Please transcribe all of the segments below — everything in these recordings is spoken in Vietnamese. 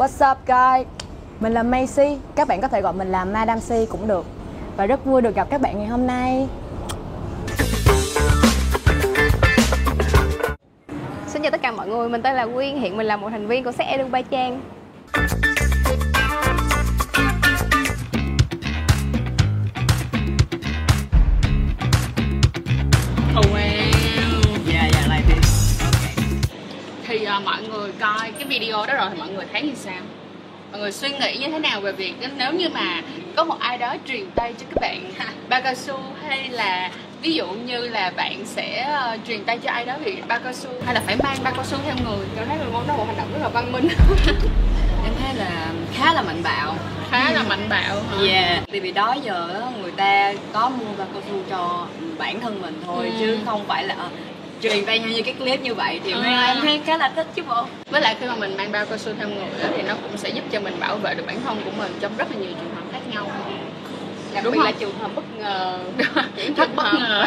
What's up guys? Mình là Macy, các bạn có thể gọi mình là Madam C cũng được. Và rất vui được gặp các bạn ngày hôm nay. Xin chào tất cả mọi người, mình tên là Quyên, hiện mình là một thành viên của sách Edu Ba Trang. Mọi người coi cái video đó rồi thì mọi người thấy như sao? Mọi người suy nghĩ như thế nào về việc nếu như mà có một ai đó truyền tay cho các bạn bao cao su, hay là ví dụ như là bạn sẽ truyền tay cho ai đó thì bao cao su, hay là phải mang bao cao su theo người? Tôi thấy người môn đó một hành động rất là văn minh. Em thấy là khá là mạnh bạo. Khá là mạnh bạo hả? Yeah. Vì đó giờ người ta có mua bao cao su cho bản thân mình thôi, chứ không phải là truyền tay như cái clip như vậy thì em thấy khá là thích chứ bộ. Với lại khi mà mình mang bao cao su theo người thì nó cũng sẽ giúp cho mình bảo vệ được bản thân của mình trong rất là nhiều trường hợp khác nhau. Đặc biệt là trường hợp bất ngờ. Những trường hợp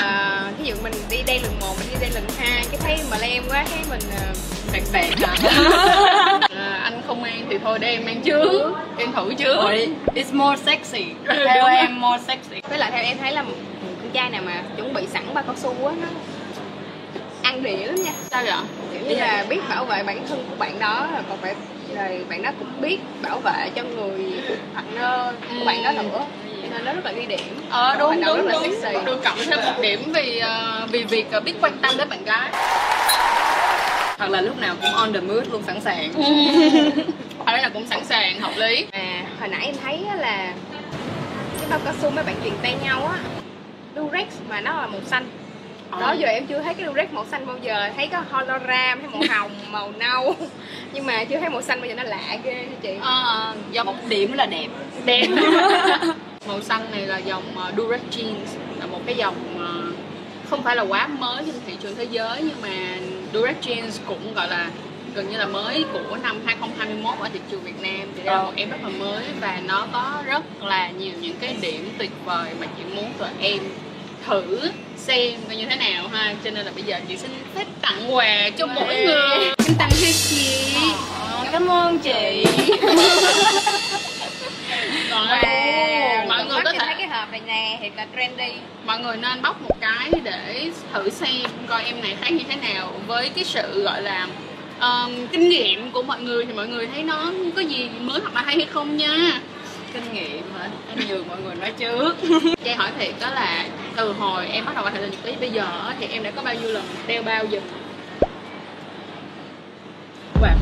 ví dụ mình đi đây lần một, mình đi đây lần hai, cái thấy mà lem quá thấy mình tẹt tẹt anh không mang thì thôi để em mang trước, em thử trước. It's more sexy. Theo em more sexy. Với lại theo em thấy là một con trai nào mà chuẩn bị sẵn bao cao su á, nó ăn đĩa lắm nha. Sao vậy? Kiểu như là biết bảo vệ bản thân của bạn đó, còn phải rồi bạn đó cũng biết bảo vệ cho người partner của bạn đó nữa, nên nó rất là ghi điểm. Đúng. Được cộng thêm một điểm vì việc biết quan tâm đến bạn gái. Hoặc là lúc nào cũng on the mood luôn, sẵn sàng. Ở đây là cũng sẵn sàng, hợp lý. Hồi nãy em thấy là cái bao cao su mấy bạn truyền tay nhau á, Durex mà nó là màu xanh. Đó giờ em chưa thấy cái Durex màu xanh bao giờ, thấy có hologram, thấy màu hồng, màu nâu. Nhưng mà chưa thấy màu xanh, bây giờ nó lạ ghê hả chị? Do một điểm là đẹp. Đẹp. Màu xanh này là dòng Durex jeans, là một cái dòng không phải là quá mới trên thị trường thế giới, nhưng mà Durex jeans cũng gọi là gần như là mới của năm 2021 ở thị trường Việt Nam. Thì đây là một em rất là mới và nó có rất là nhiều những cái điểm tuyệt vời mà chị muốn tụi em thử xem coi như thế nào ha. Cho nên là bây giờ chị xin phép tặng quà cho mỗi người. Em tặng cho chị. Cảm ơn chị. Mọi người có thể thấy cái hộp này nè, hiện là trendy. Mọi người nên bóc một cái để thử xem coi em này thấy như thế nào. Với cái sự gọi là kinh nghiệm của mọi người thì mọi người thấy nó có gì mới hoặc là hay không nha. Kinh nghiệm hả? Anh nhường mọi người nói trước. Chị hỏi thiệt đó là từ hồi em bắt đầu hoạt hình trực tiếp bây giờ thì em đã có bao nhiêu lần đeo bao giờ? Wow.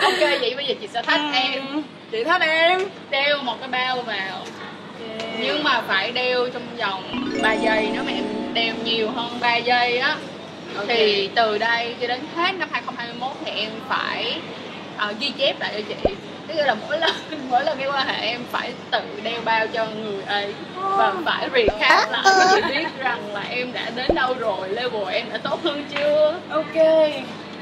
Ok, vậy bây giờ chị sẽ thách em. Chị thách em đeo một cái bao vào. Nhưng mà phải đeo trong vòng 3 giây. Nếu mà em đeo nhiều hơn 3 giây á thì từ đây cho đến hết năm 2021 thì em phải ghi chép lại cho chị. Tức là mỗi lần đi qua hệ em phải tự đeo bao cho người ấy và phải recap lại cho chị biết rằng là em đã đến đâu rồi, level em đã tốt hơn chưa. Ok.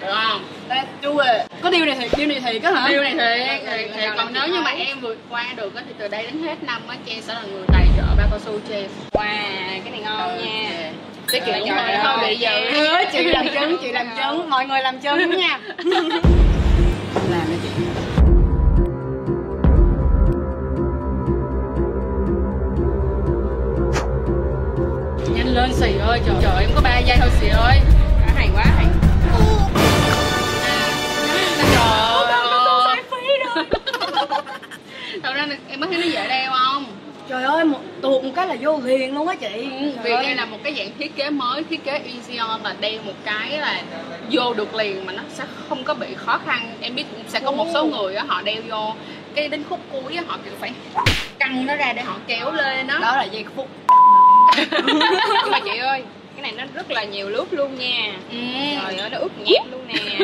Được không? Let's do it. Có điều này thiệt á hả? Điều này thiệt. Còn nếu như mà em vượt qua được thì từ đây đến hết năm á Trang sẽ là người tài trợ bao cao su cho em. Wow, cái này ngon nha. Tiết kiệm rồi thôi bị dự. Chị làm chứng, mọi người làm chứng nha. Làm cái chuyện. Nhanh lên xì ơi, trời ơi, em có 3 giây thôi xì ơi. Hay quá, hay. Trời ơi. Thật ra em có thấy nó dễ đeo không? Trời ơi, tuột một cái là vô liền luôn á chị. Vì đây là một cái dạng thiết kế mới, thiết kế easy on, là đeo một cái là vô được liền mà nó sẽ không có bị khó khăn. Em biết sẽ có một số người á, họ đeo vô cái đến khúc cuối á, họ kiểu phải căng nó ra để họ kéo lên đó. Đó là dây khúc. Nhưng mà chị ơi, cái này nó rất là nhiều lớp luôn nha. Trời ơi, nó ướt nhẹp luôn nè.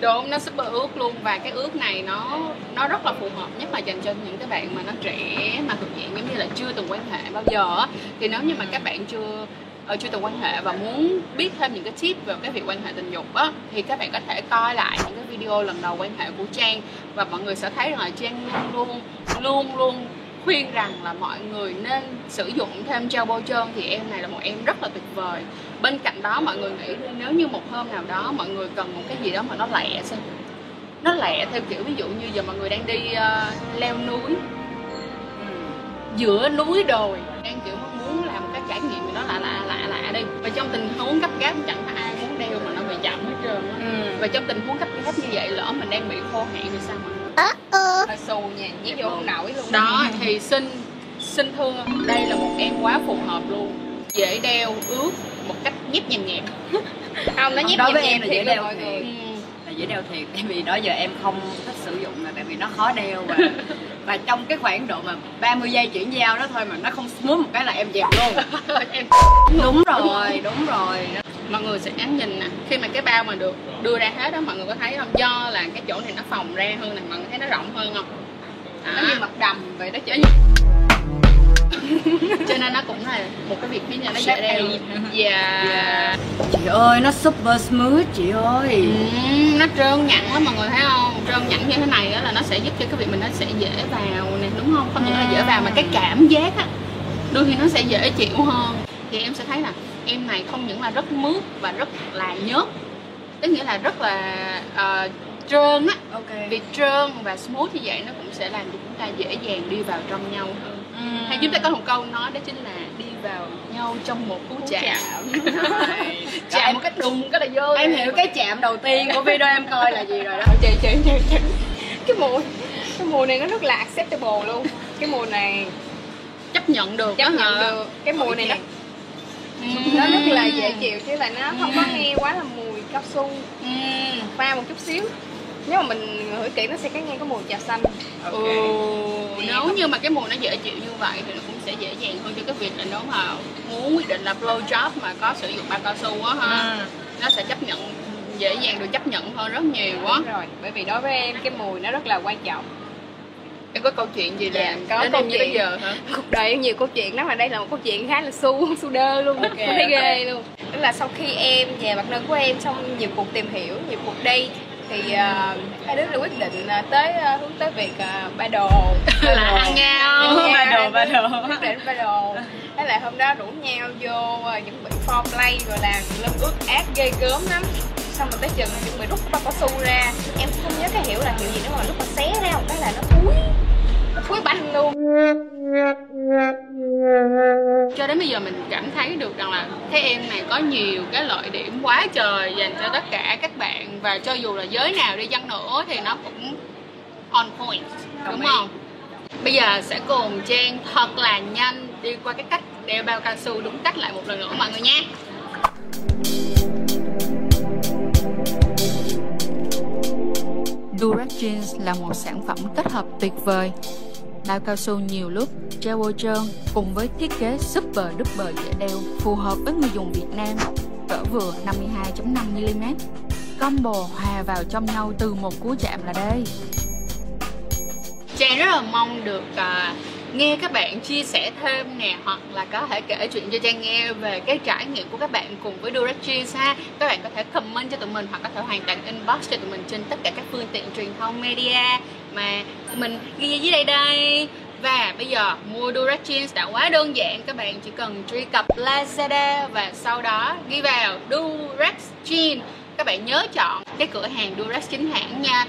Đúng, nó super ướt luôn. Và cái ướt này nó rất là phù hợp, nhất là dành cho những cái bạn mà nó trẻ, mà thuộc dạng giống như là chưa từng quan hệ bao giờ. Thì nếu như mà các bạn chưa từng quan hệ và muốn biết thêm những cái tip về cái việc quan hệ tình dục á, thì các bạn có thể coi lại những cái video lần đầu quan hệ của Trang. Và mọi người sẽ thấy rằng là Trang luôn luôn khuyên rằng là mọi người nên sử dụng thêm gel bôi trơn, thì em này là một em rất là tuyệt vời. Bên cạnh đó mọi người nghĩ nếu như một hôm nào đó mọi người cần một cái gì đó mà nó lẹ, xem nó lẹ theo kiểu ví dụ như giờ mọi người đang đi leo núi, giữa núi đồi, đang kiểu muốn làm một cái trải nghiệm thì nó lạ đi, và trong tình huống gấp gáp chẳng có ai muốn đeo mà nó bị chậm hết trơn á. Và trong tình huống gấp gáp như vậy lỡ mình đang bị khô hạn thì sao mà xù nha, nhét vô không nổi luôn đó. Thì xin thưa đây là một em quá phù hợp luôn, dễ đeo, ướt một cách nhép nhèm nhẹm. Không, nó nhép nhèm là dễ đeo thiệt, dễ đeo thiệt. Tại vì đó giờ em không thích sử dụng là tại vì nó khó đeo, và trong cái khoảng độ mà 30 giây chuyển giao đó thôi mà nó không smooth một cái là em dẹp luôn. Em đúng rồi. Mọi người sẽ nhìn nè, khi mà cái bao mà được đưa ra hết đó, mọi người có thấy không? Do là cái chỗ này nó phồng ra hơn này, mọi người thấy nó rộng hơn không? Nó như mặt đầm vậy đó chứ. Cho nên nó cũng là một cái việc khiến cho nó dễ đeo. Dạ. Chị ơi, nó super smooth chị ơi. Nó trơn nhẵn lắm mọi người thấy không? Trơn nhẵn như thế này á là nó sẽ giúp cho cái việc mình nó sẽ dễ vào nè, đúng không? Không những là dễ vào mà cái cảm giác á đôi khi nó sẽ dễ chịu hơn. Thì em sẽ thấy là em này không những là rất mướt và rất là nhớt, tức nghĩa là rất là trơn á. Vì trơn và smooth như vậy nó cũng sẽ làm cho chúng ta dễ dàng đi vào trong nhau hơn. Hay chúng ta có một câu nói đó chính là đi vào nhau trong một cú chạm. Chạm một cái đùng cái là vô. Em hiểu cái chạm đầu tiên của video em coi là gì rồi đó. Chị cái mùi này nó rất là acceptable luôn. Cái mùi này chấp nhận được, chấp nhận được. Cái mùi này nó rất là dễ chịu, chứ là nó không có nghe quá là mùi cao su. Pha một chút xíu, nếu mà mình ngửi kỹ nó sẽ nghe có mùi trà xanh. Nếu như mà cái mùi nó dễ chịu như vậy thì nó cũng sẽ dễ dàng hơn cho cái việc là nếu mà muốn quyết định là blow job mà có sử dụng bao cao su á ha, nó sẽ chấp nhận, dễ dàng được chấp nhận hơn rất nhiều quá. Đúng rồi, bởi vì đối với em cái mùi nó rất là quan trọng. Em có câu chuyện gì là có câu chuyện bây giờ hả? Cuộc đời em nhiều câu chuyện lắm mà đây là một câu chuyện khá là su đơ luôn, thấy ghê luôn. Tức là sau khi em và partner của em xong nhiều cuộc tìm hiểu, nhiều cuộc đi, thì hai đứa đã quyết định tới hướng tới việc ba đồ là ăn nhau, ba đồ quyết định ba đồ. Thế là hôm đó rủ nhau vô những bị foreplay rồi làm lưng ướt át ghê gớm lắm. Xong rồi tới chừng là chuẩn bị rút bao cao su ra, em không nhớ cái hiểu là hiểu gì nữa mà lúc mà xé ra một cái là nó thúi banh luôn. Cho đến bây giờ mình cảm thấy được rằng là cái em này có nhiều cái lợi điểm quá trời dành cho tất cả các bạn, và cho dù là giới nào đi chăng nữa thì nó cũng on point, đúng không? Bây giờ sẽ cùng Trang thật là nhanh đi qua cái cách đeo bao cao su đúng cách lại một lần nữa mọi người nha. Durex jeans là một sản phẩm kết hợp tuyệt vời. Bao cao su nhiều lớp, gel bôi trơn cùng với thiết kế super duper dễ đeo, phù hợp với người dùng Việt Nam, cỡ vừa 52.5mm. Combo hòa vào trong nhau từ một cú chạm là đây. Trang rất là mong được nghe các bạn chia sẻ thêm nè, hoặc là có thể kể chuyện cho Trang nghe về cái trải nghiệm của các bạn cùng với Durex jeans ha. Các bạn có thể comment cho tụi mình, hoặc có thể hoàn toàn inbox cho tụi mình trên tất cả các phương tiện truyền thông media mà mình ghi dưới đây. Và bây giờ mua Durex jeans đã quá đơn giản, các bạn chỉ cần truy cập Lazada và sau đó ghi vào Durex jeans. Các bạn nhớ chọn cái cửa hàng Durex chính hãng nha,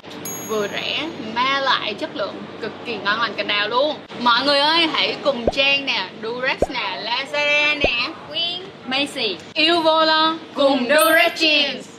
vừa rẻ mà lại chất lượng cực kỳ ngon lành cành đào luôn. Mọi người ơi, hãy cùng Trang nè, Durex nè, Lazada nè, Quyên, Macy yêu vô lo cùng Durex jeans.